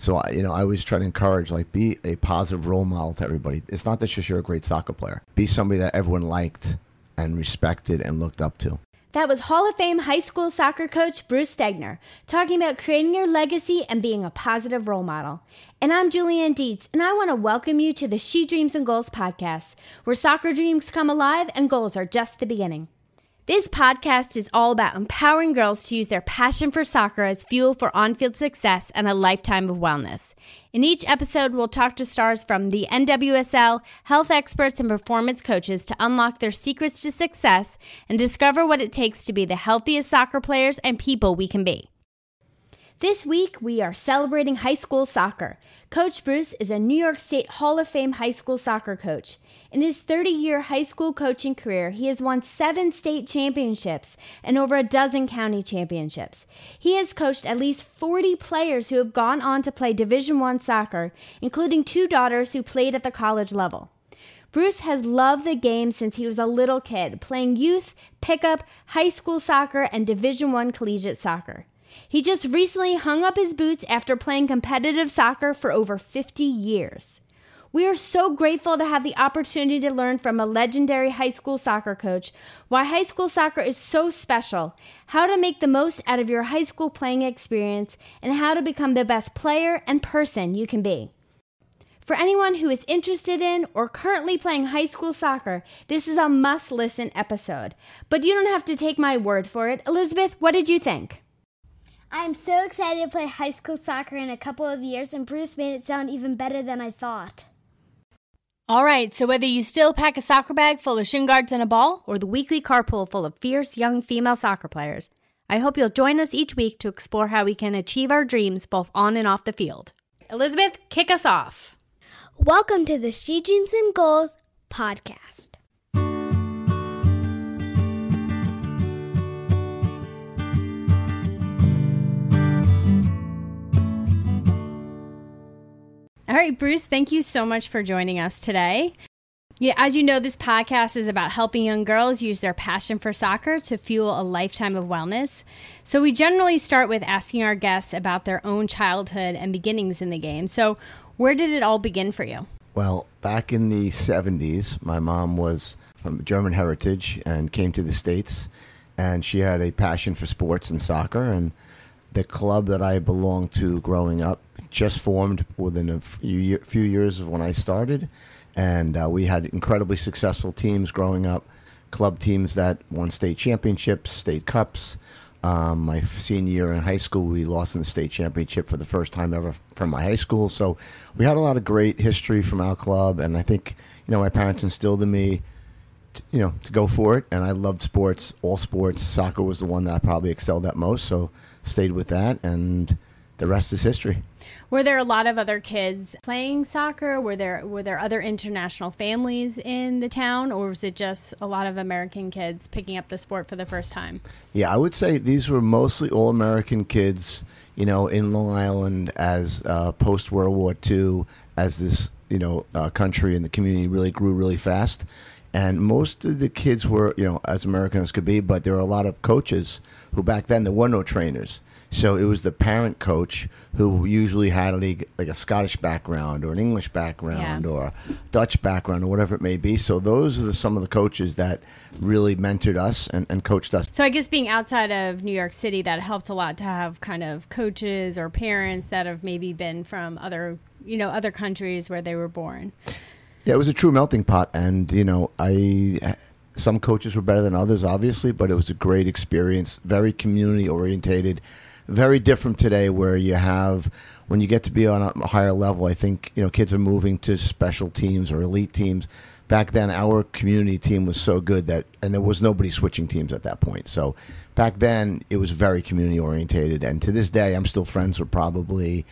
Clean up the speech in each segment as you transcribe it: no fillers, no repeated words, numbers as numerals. So, you know, I always try to encourage, like, be a positive role model to everybody. It's not that just you're a great soccer player. Be somebody that everyone liked and respected and looked up to. That was Hall of Fame high school soccer coach Bruce Stegner talking about creating your legacy and being a positive role model. And I'm Julianne Dietz, and I want to welcome you to the She Dreams and Goals podcast, where soccer dreams come alive and goals are just the beginning. This podcast is all about empowering girls to use their passion for soccer as fuel for on-field success and a lifetime of wellness. In each episode, we'll talk to stars from the NWSL, health experts, and performance coaches to unlock their secrets to success and discover what it takes to be the healthiest soccer players and people we can be. This week, we are celebrating high school soccer. Coach Bruce is a New York State Hall of Fame high school soccer coach. In his 30-year high school coaching career, he has won 7 state championships and over a dozen county championships. He has coached at least 40 players who have gone on to play Division I soccer, including 2 daughters who played at the college level. Bruce has loved the game since he was a little kid, playing youth, pickup, high school soccer, and Division I collegiate soccer. He just recently hung up his boots after playing competitive soccer for over 50 years. We are so grateful to have the opportunity to learn from a legendary high school soccer coach why high school soccer is so special, how to make the most out of your high school playing experience, and how to become the best player and person you can be. For anyone who is interested in or currently playing high school soccer, this is a must-listen episode. But you don't have to take my word for it. Elizabeth, what did you think? I'm so excited to play high school soccer in a couple of years, and Bruce made it sound even better than I thought. All right, so whether you still pack a soccer bag full of shin guards and a ball, or the weekly carpool full of fierce young female soccer players, I hope you'll join us each week to explore how we can achieve our dreams both on and off the field. Elizabeth, kick us off. Welcome to the She Dreams and Goals podcast. All right, Bruce, thank you so much for joining us today. Yeah, as you know, this podcast is about helping young girls use their passion for soccer to fuel a lifetime of wellness. So we generally start with asking our guests about their own childhood and beginnings in the game. So where did it all begin for you? Well, back in the 70s, my mom was from German heritage and came to the States, and she had a passion for sports and soccer, and the club that I belonged to growing up just formed within a few years of when I started, and we had incredibly successful teams growing up, club teams that won state championships, state cups. My senior year in high school, we lost in the state championship for the first time ever from my high school, so we had a lot of great history from our club, and I think, you know, my parents instilled in me to go for it, and I loved sports, all sports. Soccer was the one that I probably excelled at most, so stayed with that, and the rest is history. Were there a lot of other kids playing soccer? Were there other international families in the town, or was it just a lot of American kids picking up the sport for the first time? Yeah, I would say these were mostly all American kids, you know, in Long Island as post-World War II, as this, country and the community really grew really fast. And most of the kids were, as American as could be, but there were a lot of coaches who back then there were no trainers. So it was the parent coach who usually had a Scottish background or an English background or a Dutch background or whatever it may be. So those are some of the coaches that really mentored us and coached us. So I guess being outside of New York City, that helped a lot to have kind of coaches or parents that have maybe been from other countries where they were born. Yeah, it was a true melting pot, and some coaches were better than others, obviously, but it was a great experience, very community orientated, very different today where you have, when you get to be on a higher level, I think, kids are moving to special teams or elite teams. Back then, our community team was so good that, and there was nobody switching teams at that point. So back then, it was very community orientated, and to this day, I'm still friends with probably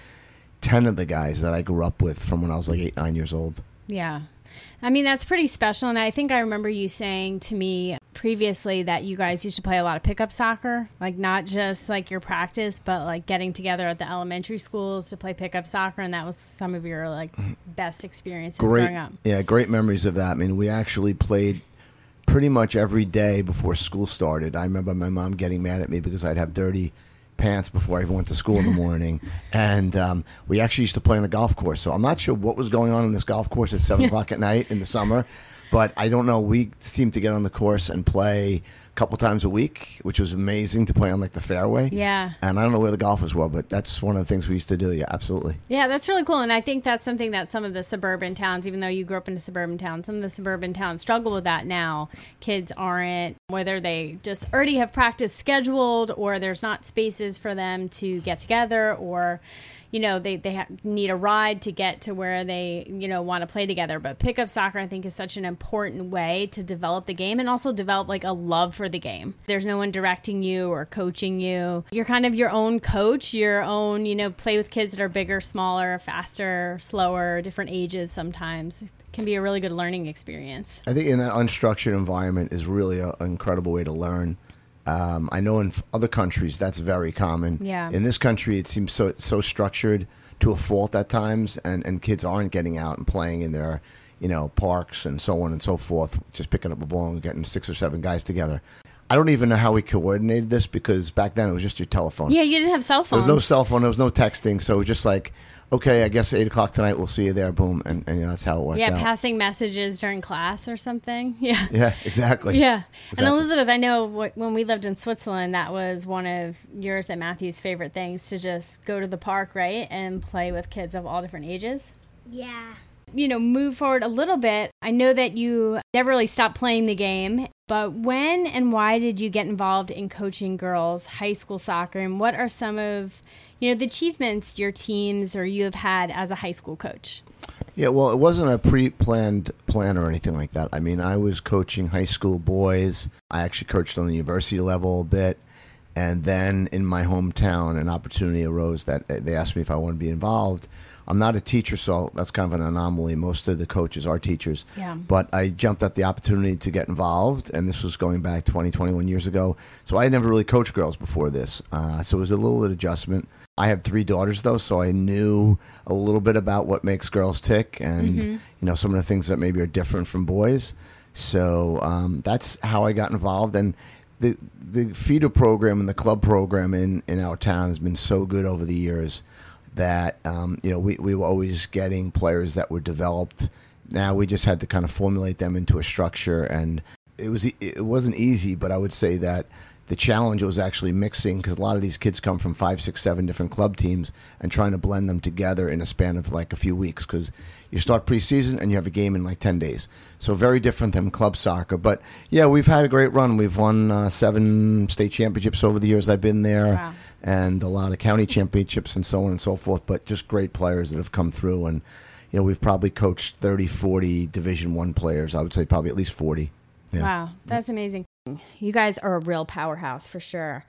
10 of the guys that I grew up with from when I was like 8, 9 years old. Yeah. I mean, that's pretty special. And I think I remember you saying to me previously that you guys used to play a lot of pickup soccer, like not just like your practice, but like getting together at the elementary schools to play pickup soccer. And that was some of your like best experiences growing up. Yeah, great memories of that. I mean, we actually played pretty much every day before school started. I remember my mom getting mad at me because I'd have dirty pants before I even went to school in the morning. And we actually used to play on a golf course. So I'm not sure what was going on in this golf course at 7 o'clock at night in the summer. But I don't know. We seemed to get on the course and play a couple times a week, which was amazing to play on like the fairway. Yeah. And I don't know where the golfers were, but that's one of the things we used to do. Yeah, absolutely. Yeah, that's really cool. And I think that's something that some of the suburban towns, even though you grew up in a suburban town, some of the suburban towns struggle with that now. Kids aren't, whether they just already have practice scheduled or there's not spaces for them to get together, or you know, they need a ride to get to where they, you know, want to play together. But pickup soccer, I think, is such an important way to develop the game and also develop like a love for the game. There's no one directing you or coaching you. You're kind of your own coach, your own, you know, play with kids that are bigger, smaller, faster, slower, different ages sometimes. It can be a really good learning experience. I think in that unstructured environment is really an incredible way to learn. I know in other countries that's very common. Yeah. In this country, it seems so structured to a fault at times, and kids aren't getting out and playing in their, you know, parks and so on and so forth, just picking up a ball and getting 6 or 7 guys together. I don't even know how we coordinated this, because back then it was just your telephone. Yeah, you didn't have cell phones. There was no cell phone. There was no texting. So it was just like, okay, I guess 8 o'clock tonight, we'll see you there, boom. And you know, that's how it worked out. Yeah, passing messages during class or something. Yeah. Yeah, exactly. Yeah. Exactly. And Elizabeth, I know when we lived in Switzerland, that was one of yours and Matthew's favorite things, to just go to the park, right, and play with kids of all different ages. Yeah. You know, move forward a little bit. I know that you never really stopped playing the game, but when and why did you get involved in coaching girls' high school soccer, and what are some of, you know, the achievements your teams or you have had as a high school coach? Yeah, well, it wasn't a pre-planned plan or anything like that. I mean, I was coaching high school boys. I actually coached on the university level a bit. And then in my hometown, an opportunity arose that they asked me if I wanted to be involved. I'm not a teacher, so that's kind of an anomaly. Most of the coaches are teachers. Yeah. But I jumped at the opportunity to get involved, and this was going back 20, 21 years ago. So I had never really coached girls before this. So it was a little bit of adjustment. I have 3 daughters, though, so I knew a little bit about what makes girls tick and you know, some of the things that maybe are different from boys. So that's how I got involved. And the feeder program and the club program in our town has been so good over the years that you know, we were always getting players that were developed. Now we just had to kind of formulate them into a structure, and it wasn't easy, but I would say that the challenge was actually mixing, because a lot of these kids come from 5, 6, 7 different club teams, and trying to blend them together in a span of like a few weeks, because you start preseason and you have a game in like 10 days. So very different than club soccer. But yeah, we've had a great run. We've won 7 state championships over the years I've been there. Wow. And a lot of county championships and so on and so forth. But just great players that have come through. And, you know, we've probably coached 30, 40 Division I players. I would say probably at least 40. Yeah. Wow, that's amazing. You guys are a real powerhouse for sure.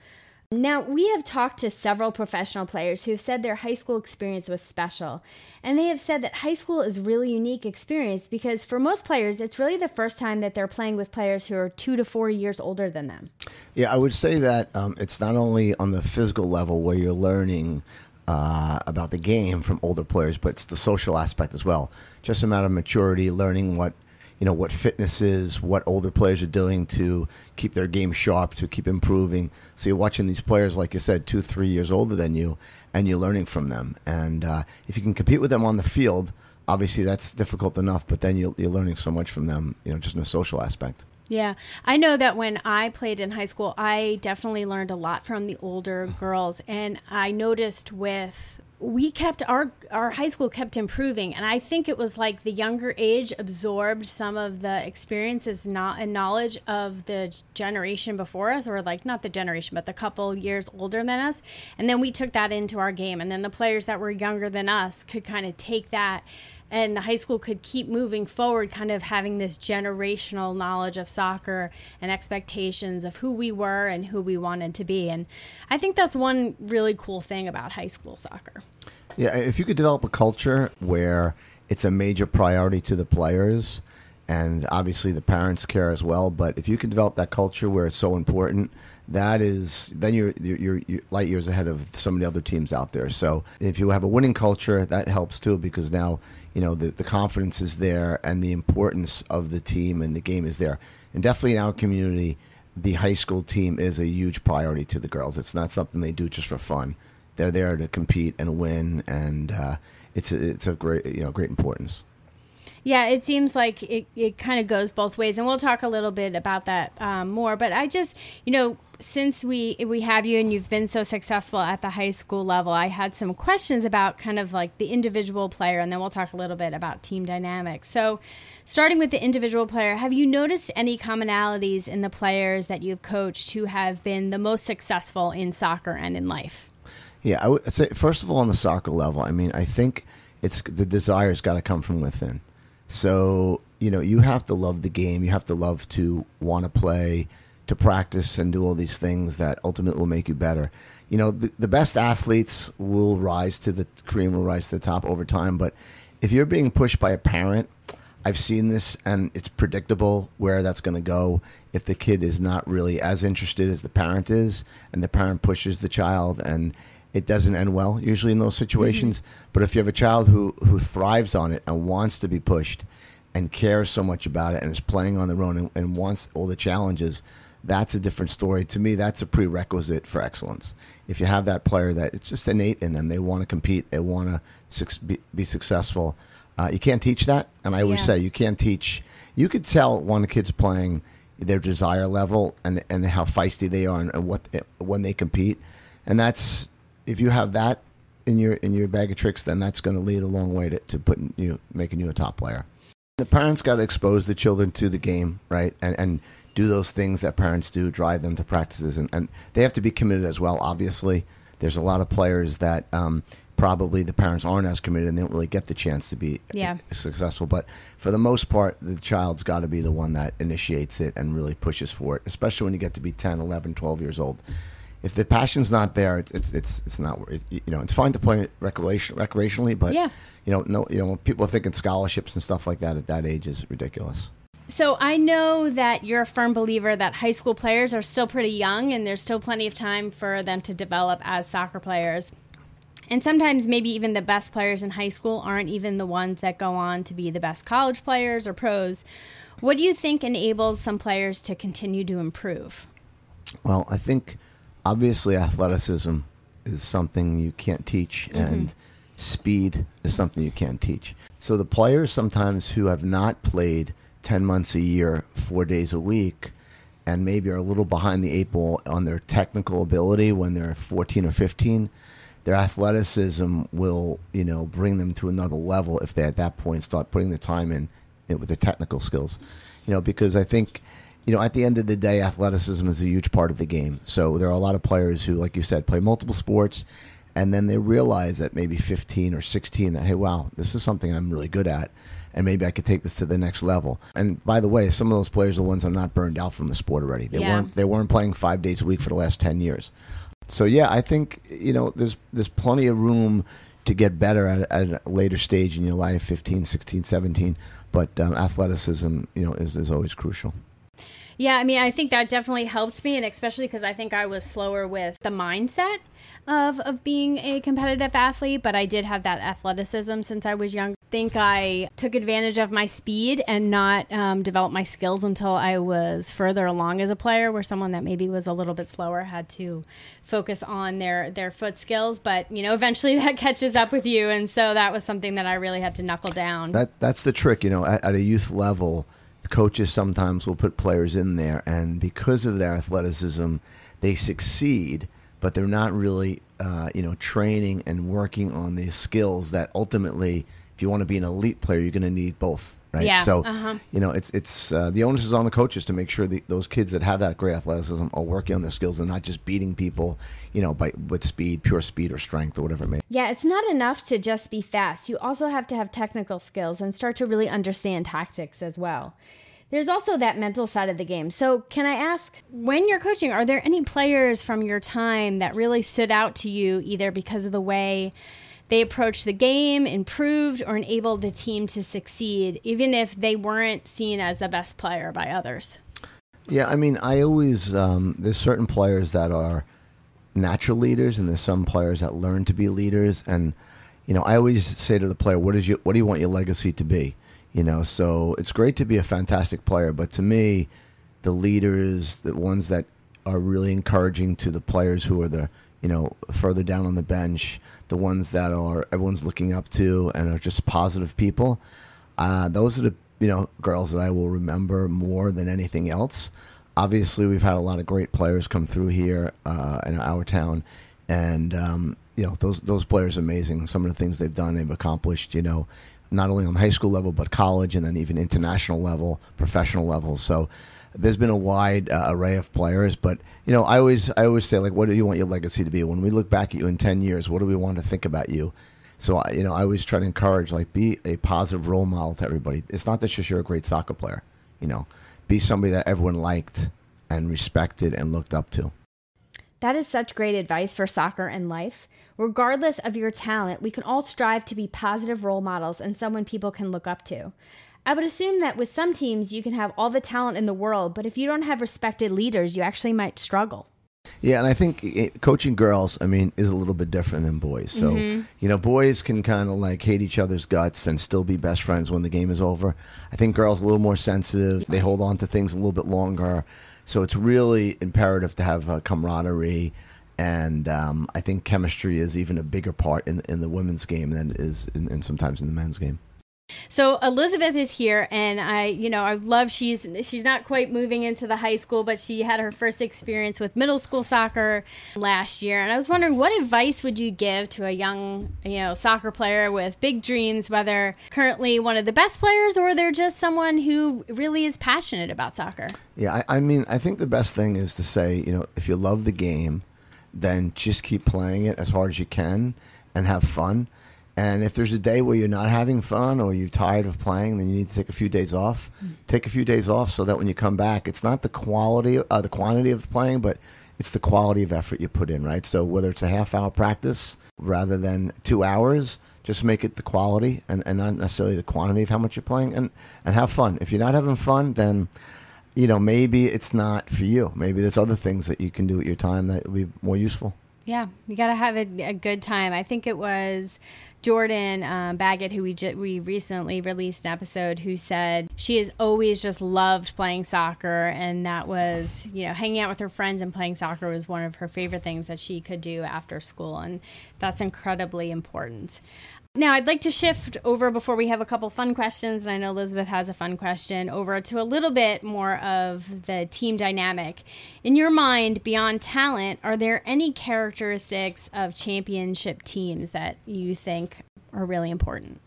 Now, we have talked to several professional players who have said their high school experience was special. And they have said that high school is a really unique experience because for most players, it's really the first time that they're playing with players who are 2 to 4 years older than them. Yeah, I would say that it's not only on the physical level where you're learning about the game from older players, but it's the social aspect as well. Just a matter of maturity, learning what, you know, what fitness is, what older players are doing to keep their game sharp, to keep improving. So you're watching these players, like you said, 2, 3 years older than you, and you're learning from them. And if you can compete with them on the field, obviously that's difficult enough, but then you're learning so much from them, you know, just in a social aspect. Yeah. I know that when I played in high school, I definitely learned a lot from the older girls. And I noticed we kept our high school kept improving. And I think it was like the younger age absorbed some of the experiences and knowledge of the generation before us, or like not the generation, but the couple years older than us. And then we took that into our game. And then the players that were younger than us could kind of take that, and the high school could keep moving forward, kind of having this generational knowledge of soccer and expectations of who we were and who we wanted to be. And I think that's one really cool thing about high school soccer. Yeah, if you could develop a culture where it's a major priority to the players, and obviously the parents care as well, but if you can develop that culture where it's so important, that is, then you're light years ahead of some of the other teams out there. So if you have a winning culture, that helps too, because now, you know, the confidence is there and the importance of the team and the game is there. And definitely in our community, the high school team is a huge priority to the girls. It's not something they do just for fun. They're there to compete and win, and it's a great, great importance. Yeah, it seems like it kind of goes both ways, and we'll talk a little bit about that more. But I just, since we have you and you've been so successful at the high school level, I had some questions about kind of like the individual player, and then we'll talk a little bit about team dynamics. So starting with the individual player, have you noticed any commonalities in the players that you've coached who have been the most successful in soccer and in life? Yeah, I would say, first of all, on the soccer level, I mean, I think it's the desire's got to come from within. So, you have to love the game. You have to love to want to play, to practice and do all these things that ultimately will make you better. The best athletes will rise to the cream, will rise to the top over time. But if you're being pushed by a parent, I've seen this, and it's predictable where that's going to go. If the kid is not really as interested as the parent is, and the parent pushes the child, and it doesn't end well usually in those situations. Mm-hmm. But if you have a child who thrives on it and wants to be pushed and cares so much about it and is playing on their own and wants all the challenges, that's a different story. To me, that's a prerequisite for excellence. If you have that player that it's just innate in them, they want to compete, they want to be successful. You can't teach that. And I always say you can't teach. You could tell when a kid's playing their desire level and how feisty they are and what when they compete. And that's, if you have that in your bag of tricks, then that's going to lead a long way to putting making you a top player. The parents got to expose the children to the game, right? And do those things that parents do, drive them to practices. And they have to be committed as well, obviously. There's a lot of players that probably the parents aren't as committed and they don't really get the chance to be successful. But for the most part, the child's got to be the one that initiates it and really pushes for it, especially when you get to be 10, 11, 12 years old. If the passion's not there, it's not, it's fine to play recreationally, but when people are thinking scholarships and stuff like that at that age is ridiculous. So I know that you're a firm believer that high school players are still pretty young and there's still plenty of time for them to develop as soccer players. And sometimes maybe even the best players in high school aren't even the ones that go on to be the best college players or pros. What do you think enables some players to continue to improve? Well, I think obviously athleticism is something you can't teach, and speed is something you can't teach. So the players sometimes who have not played 10 months a year, 4 days a week, and maybe are a little behind the eight ball on their technical ability when they're 14 or 15, their athleticism will, bring them to another level if they at that point start putting the time in with the technical skills. Because I think, at the end of the day, athleticism is a huge part of the game. So there are a lot of players who, like you said, play multiple sports, and then they realize at maybe 15 or 16 that, hey, wow, this is something I'm really good at, and maybe I could take this to the next level. And by the way, some of those players are the ones that are not burned out from the sport already. They weren't playing 5 days a week for the last 10 years. So, I think, there's plenty of room to get better at a later stage in your life, 15, 16, 17. But athleticism, is always crucial. Yeah, I mean, I think that definitely helped me, and especially because I think I was slower with the mindset of being a competitive athlete, but I did have that athleticism since I was young. I think I took advantage of my speed and not developed my skills until I was further along as a player, where someone that maybe was a little bit slower had to focus on their foot skills. But, eventually that catches up with you, and so that was something that I really had to knuckle down. That's the trick, at a youth level. Coaches sometimes will put players in there, and because of their athleticism, they succeed, but they're not really, training and working on these skills that ultimately, if you want to be an elite player, you're going to need both, right? Yeah. So, it's the onus is on the coaches to make sure those kids that have that great athleticism are working on their skills and not just beating people, with speed, pure speed or strength or whatever it may be. Yeah, it's not enough to just be fast. You also have to have technical skills and start to really understand tactics as well. There's also that mental side of the game. So can I ask, when you're coaching, are there any players from your time that really stood out to you, either because of the way they approached the game, improved, or enabled the team to succeed, even if they weren't seen as the best player by others? Yeah, I mean, I always, there's certain players that are natural leaders, and there's some players that learn to be leaders. And, I always say to the player, what do you want your legacy to be? So it's great to be a fantastic player, but to me, the leaders, the ones that are really encouraging to the players who are the, you know, further down on the bench, the ones that are everyone's looking up to and are just positive people. Those are the, you know, girls that I will remember more than anything else. Obviously, we've had a lot of great players come through here in our town, and you know, those players are amazing. Some of the things they've done, they've accomplished, you know, not only on high school level, but college, and then even international level, professional level. So there's been a wide array of players, but you know, I always say, like, what do you want your legacy to be? When we look back at you in 10 years, what do we want to think about you? So you know, I always try to encourage, like, be a positive role model to everybody. It's not that just you're a great soccer player, you know, be somebody that everyone liked and respected and looked up to. That is such great advice for soccer and life. Regardless of your talent, we can all strive to be positive role models and someone people can look up to. I would assume that with some teams, you can have all the talent in the world, but if you don't have respected leaders, you actually might struggle. Yeah, and I think coaching girls, I mean, is a little bit different than boys. So, you know, boys can kind of like hate each other's guts and still be best friends when the game is over. I think girls are a little more sensitive. They hold on to things a little bit longer. So it's really imperative to have a camaraderie. And I think chemistry is even a bigger part in the women's game than it is in sometimes in the men's game. So Elizabeth is here, and I love she's not quite moving into the high school, but she had her first experience with middle school soccer last year. And I was wondering, what advice would you give to a young, soccer player with big dreams, whether currently one of the best players or they're just someone who really is passionate about soccer? Yeah, I mean, I think the best thing is to say, you know, if you love the game, then just keep playing it as hard as you can and have fun. And if there's a day where you're not having fun or you're tired of playing, then you need to take a few days off. Take a few days off so that when you come back, it's not the the quantity of playing, but it's the quality of effort you put in, right? So whether it's a half-hour practice rather than 2 hours, just make it the quality and not necessarily the quantity of how much you're playing, and have fun. If you're not having fun, then you know maybe it's not for you. Maybe there's other things that you can do at your time that will be more useful. Yeah, you got to have a good time. I think it was Jordan Baggett, who we recently released an episode, who said she has always just loved playing soccer, and that was, you know, hanging out with her friends and playing soccer was one of her favorite things that she could do after school, and that's incredibly important. Now, I'd like to shift over before we have a couple fun questions, and I know Elizabeth has a fun question, over to a little bit more of the team dynamic. In your mind, beyond talent, are there any characteristics of championship teams that you think are really important?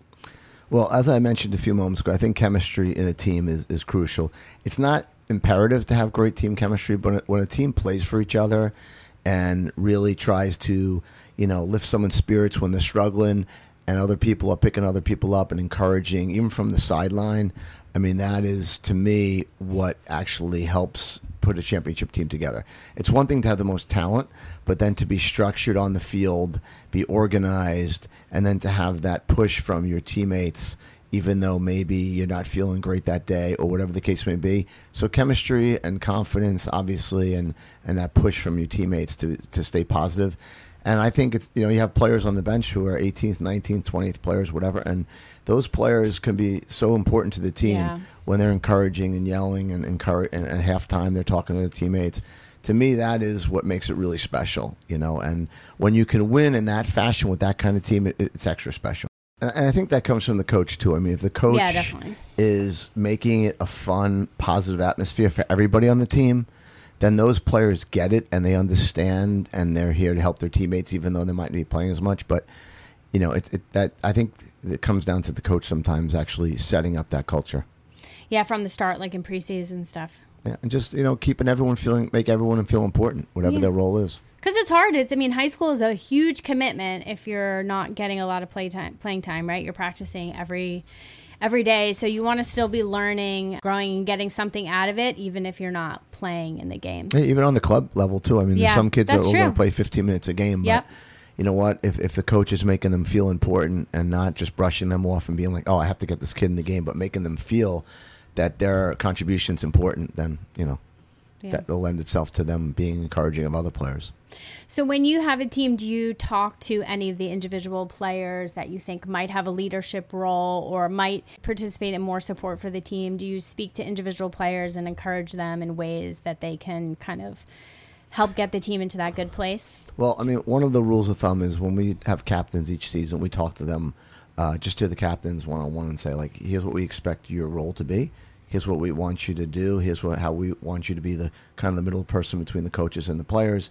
Well, as I mentioned a few moments ago, I think chemistry in a team is crucial. It's not imperative to have great team chemistry, but when a team plays for each other and really tries to, you know, lift someone's spirits when they're struggling, and other people are picking other people up and encouraging, even from the sideline. I mean, that is, to me, what actually helps put a championship team together. It's one thing to have the most talent, but then to be structured on the field, be organized, and then to have that push from your teammates, even though maybe you're not feeling great that day or whatever the case may be. So chemistry and confidence, obviously, and that push from your teammates to stay positive. And I think it's, you know, you have players on the bench who are 18th, 19th, 20th players, whatever, and those players can be so important to the team when they're encouraging and yelling and at halftime they're talking to their teammates. To me, that is what makes it really special, you know. And when you can win in that fashion with that kind of team, it's extra special. And I think that comes from the coach too. I mean, if the coach is making it a fun, positive atmosphere for everybody on the team, then those players get it and they understand and they're here to help their teammates, even though they might not be playing as much. But, you know, I think it comes down to the coach sometimes actually setting up that culture. Yeah, from the start, like in preseason stuff. Yeah, and just, you know, keeping everyone make everyone feel important, whatever their role is. Because it's hard. High school is a huge commitment if you're not getting a lot of playing time, right? You're practicing every day, so you want to still be learning, growing, and getting something out of it, even if you're not playing in the game. Hey, even on the club level, too. I mean, some kids are only going to play 15 minutes a game, but you know what? If the coach is making them feel important and not just brushing them off and being like, oh, I have to get this kid in the game, but making them feel that their contribution's important, then, you know. that will lend itself to them being encouraging of other players. So when you have a team, do you talk to any of the individual players that you think might have a leadership role or might participate in more support for the team? Do you speak to individual players and encourage them in ways that they can kind of help get the team into that good place? Well, I mean, one of the rules of thumb is when we have captains each season, we talk to them, just to the captains one-on-one and say, like, here's what we expect your role to be. Here's what we want you to do. Here's how we want you to be the kind of the middle person between the coaches and the players.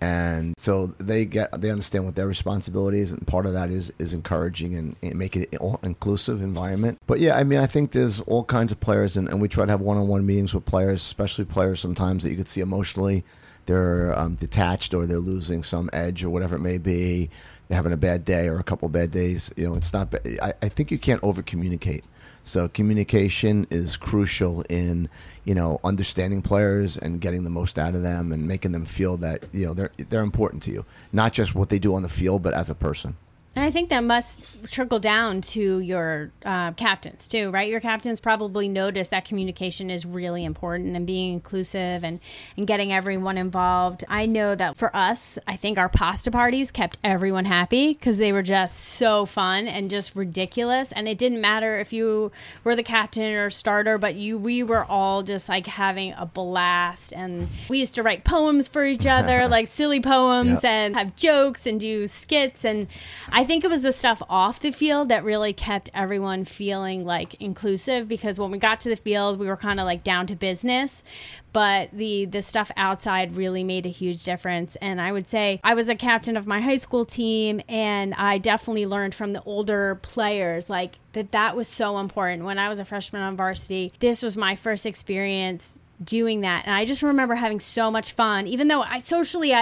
And so they understand what their responsibility is, and part of that is encouraging and make it an inclusive environment. But yeah, I mean, I think there's all kinds of players, and we try to have one-on-one meetings with players, especially players sometimes that you could see emotionally they're detached or they're losing some edge or whatever it may be. They're having a bad day or a couple of bad days. You know, it's not bad. I think you can't over-communicate. So communication is crucial in, you know, understanding players and getting the most out of them and making them feel that, you know, they're important to you. Not just what they do on the field, but as a person. And I think that must trickle down to your captains too, right? Your captains probably notice that communication is really important and being inclusive and getting everyone involved. I know that for us, I think our pasta parties kept everyone happy because they were just so fun and just ridiculous. And it didn't matter if you were the captain or starter, but we were all just like having a blast. And we used to write poems for each other, like silly poems, and have jokes and do skits. And I think it was the stuff off the field that really kept everyone feeling like inclusive, because when we got to the field, we were kind of like down to business, but the stuff outside really made a huge difference. And I would say I was a captain of my high school team, and I definitely learned from the older players, like that was so important. When I was a freshman on varsity, this was my first experience doing that, and I just remember having so much fun, even though I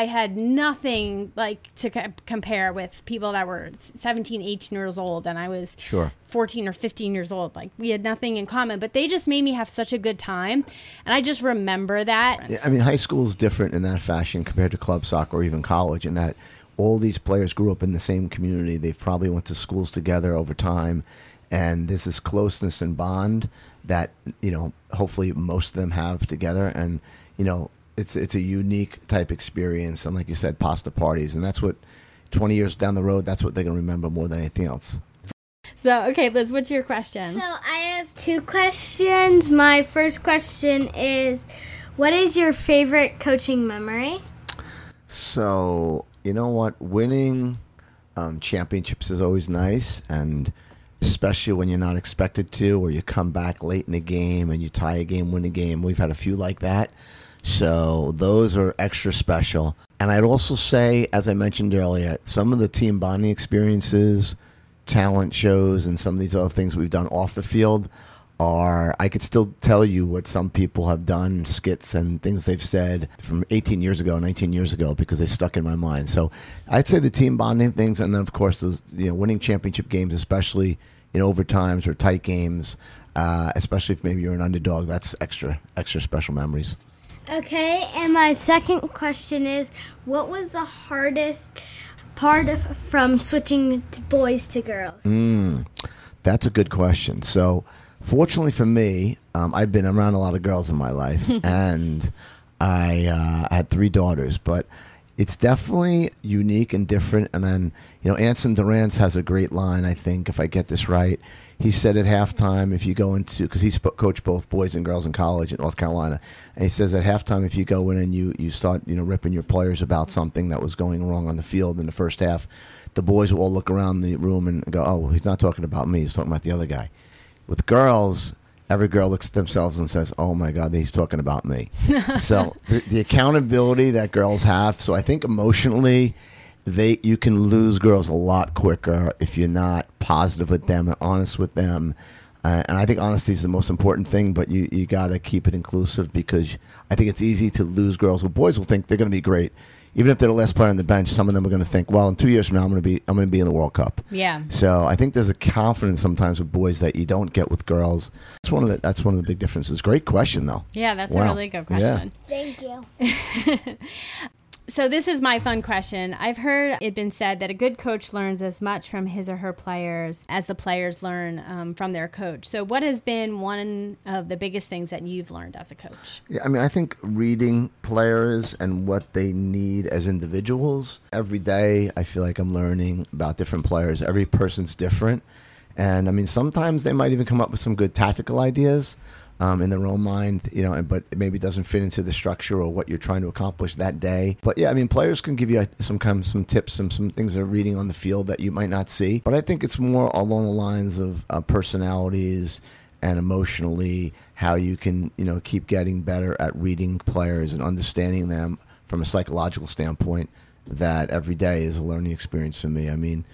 had nothing like to compare with people that were 17-18 years old, and I was 14 or 15 years old. Like, we had nothing in common, but they just made me have such a good time, and I just remember that. Yeah, I mean, high school is different in that fashion compared to club soccer or even college, in that all these players grew up in the same community. They probably went to schools together over time, and there's this closeness and bond that, you know, hopefully most of them have together. And, you know, it's a unique type experience. And like you said, pasta parties. And that's what 20 years down the road, that's what they're going to remember more than anything else. So, okay, Liz, what's your question? So I have two questions. My first question is, what is your favorite coaching memory? So, you know what? Winning championships is always nice, and especially when you're not expected to, or you come back late in the game and you tie a game, win a game. We've had a few like that. So those are extra special. And I'd also say, as I mentioned earlier, some of the team bonding experiences, talent shows, and some of these other things we've done off the field are, I could still tell you what some people have done, skits and things they've said from 18 years ago, 19 years ago, because they stuck in my mind. So I'd say the team bonding things, and then of course those, you know, winning championship games, especially in overtimes or tight games, especially if maybe you're an underdog, that's extra special memories. Okay, and my second question is, what was the hardest part from switching to boys to girls? That's a good question. So fortunately for me, I've been around a lot of girls in my life, and I had three daughters, but it's definitely unique and different. And then, you know, Anson Durrance has a great line, I think, if I get this right. He said at halftime, if you go into, because he coached both boys and girls in college in North Carolina, and he says at halftime, if you go in and you start, you know, ripping your players about something that was going wrong on the field in the first half, the boys will all look around the room and go, oh, well, he's not talking about me, he's talking about the other guy. With girls, every girl looks at themselves and says, oh my God, he's talking about me. So the accountability that girls have. So I think emotionally, you can lose girls a lot quicker if you're not positive with them and honest with them. And I think honesty is the most important thing, but you got to keep it inclusive, because I think it's easy to lose girls. Well, boys will think they're going to be great. Even if they're the last player on the bench, some of them are going to think, well, in 2 years from now, I'm going to be in the World Cup. Yeah. So I think there's a confidence sometimes with boys that you don't get with girls. That's one of the big difference. Great question, though. Yeah, that's a really good question. Yeah. Thank you. So this is my fun question. I've heard it been said that a good coach learns as much from his or her players as the players learn from their coach. So what has been one of the biggest things that you've learned as a coach? Yeah, I mean, I think reading players and what they need as individuals. Every day, I feel like I'm learning about different players. Every person's different. And I mean, sometimes they might even come up with some good tactical ideas in their own mind, you know, but it maybe doesn't fit into the structure or what you're trying to accomplish that day. But yeah, I mean, players can give you some tips, some things they're reading on the field that you might not see. But I think it's more along the lines of personalities and emotionally how you can, you know, keep getting better at reading players and understanding them from a psychological standpoint. That every day is a learning experience for me. I mean,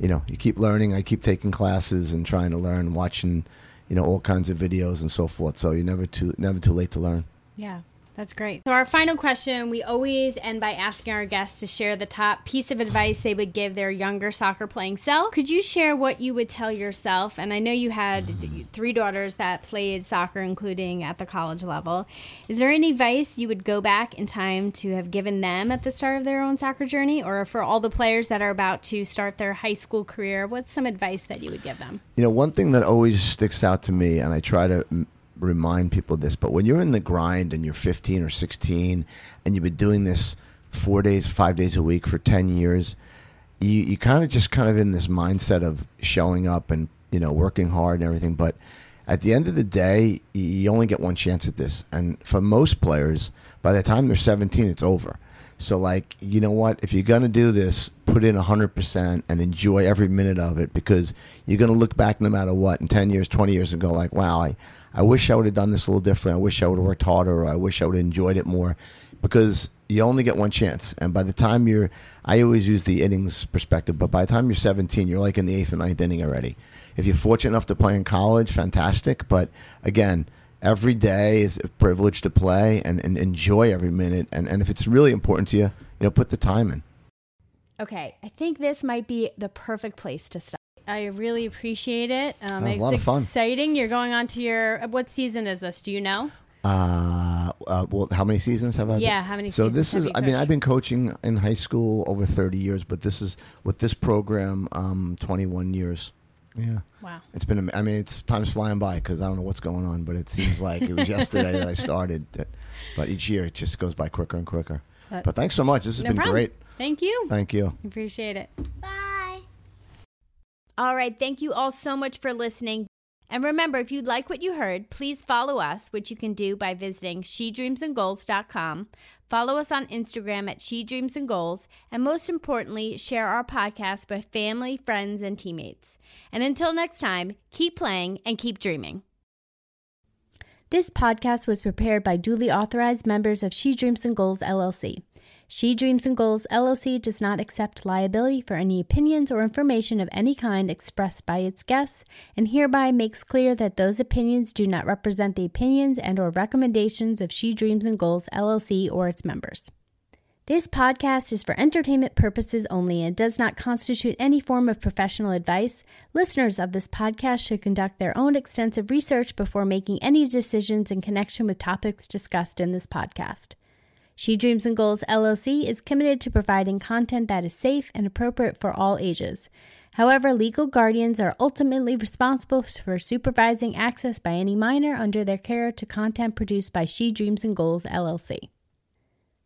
you know, you keep learning. I keep taking classes and trying to learn, watching, you know, all kinds of videos and so forth. So you're never too late to learn. Yeah, that's great. So our final question, we always end by asking our guests to share the top piece of advice they would give their younger soccer playing self. Could you share what you would tell yourself? And I know you had 3 daughters that played soccer, including at the college level. Is there any advice you would go back in time to have given them at the start of their own soccer journey? Or for all the players that are about to start their high school career, what's some advice that you would give them? You know, one thing that always sticks out to me, and I try to remind people this, but when you're in the grind and you're 15 or 16 and you've been doing this 5 days a week for 10 years, you kind of just in this mindset of showing up and, you know, working hard and everything. But at the end of the day, you only get one chance at this. And for most players, by the time they're 17, it's over. So like, you know what, if you're going to do this, put in 100% and enjoy every minute of it, because you're going to look back no matter what in 10 years, 20 years and go like, wow, I wish I would have done this a little different. I wish I would have worked harder. Or I wish I would have enjoyed it more, because you only get one chance. And by the time I always use the innings perspective, but by the time you're 17, you're like in the 8th and 9th inning already. If you're fortunate enough to play in college, fantastic. But again, every day is a privilege to play and enjoy every minute. And if it's really important to you, you know, put the time in. Okay, I think this might be the perfect place to stop. I really appreciate it. It's a lot of fun. Exciting. You're going on to what season is this? Do you know? Well, how many seasons have I been? Yeah, how many seasons? So this is, I mean, I've been coaching in high school over 30 years, but this is, with this program, 21 years. Yeah. Wow. It's been, I mean, it's time's flying by because I don't know what's going on, but it seems like it was yesterday that I started. But each year it just goes by quicker and quicker. But thanks so much. This has been great. Thank you. Thank you. Appreciate it. Bye. All right. Thank you all so much for listening. And remember, if you like what you heard, please follow us, which you can do by visiting shedreamsandgoals.com. Follow us on Instagram at shedreamsandgoals. And most importantly, share our podcast with family, friends, and teammates. And until next time, keep playing and keep dreaming. This podcast was prepared by duly authorized members of She Dreams and Goals, LLC. She Dreams and Goals, LLC does not accept liability for any opinions or information of any kind expressed by its guests, and hereby makes clear that those opinions do not represent the opinions and or recommendations of She Dreams and Goals, LLC or its members. This podcast is for entertainment purposes only and does not constitute any form of professional advice. Listeners of this podcast should conduct their own extensive research before making any decisions in connection with topics discussed in this podcast. She Dreams and Goals, LLC is committed to providing content that is safe and appropriate for all ages. However, legal guardians are ultimately responsible for supervising access by any minor under their care to content produced by She Dreams and Goals, LLC.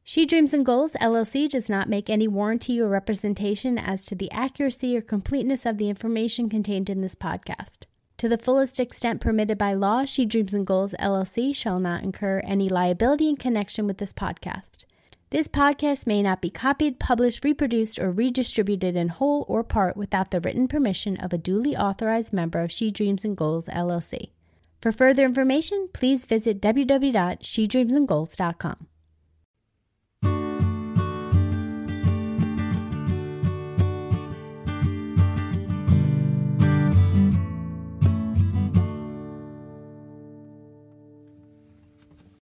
She Dreams and Goals, LLC does not make any warranty or representation as to the accuracy or completeness of the information contained in this podcast. To the fullest extent permitted by law, She Dreams and Goals, LLC shall not incur any liability in connection with this podcast. This podcast may not be copied, published, reproduced, or redistributed in whole or part without the written permission of a duly authorized member of She Dreams and Goals, LLC. For further information, please visit www.shedreamsandgoals.com.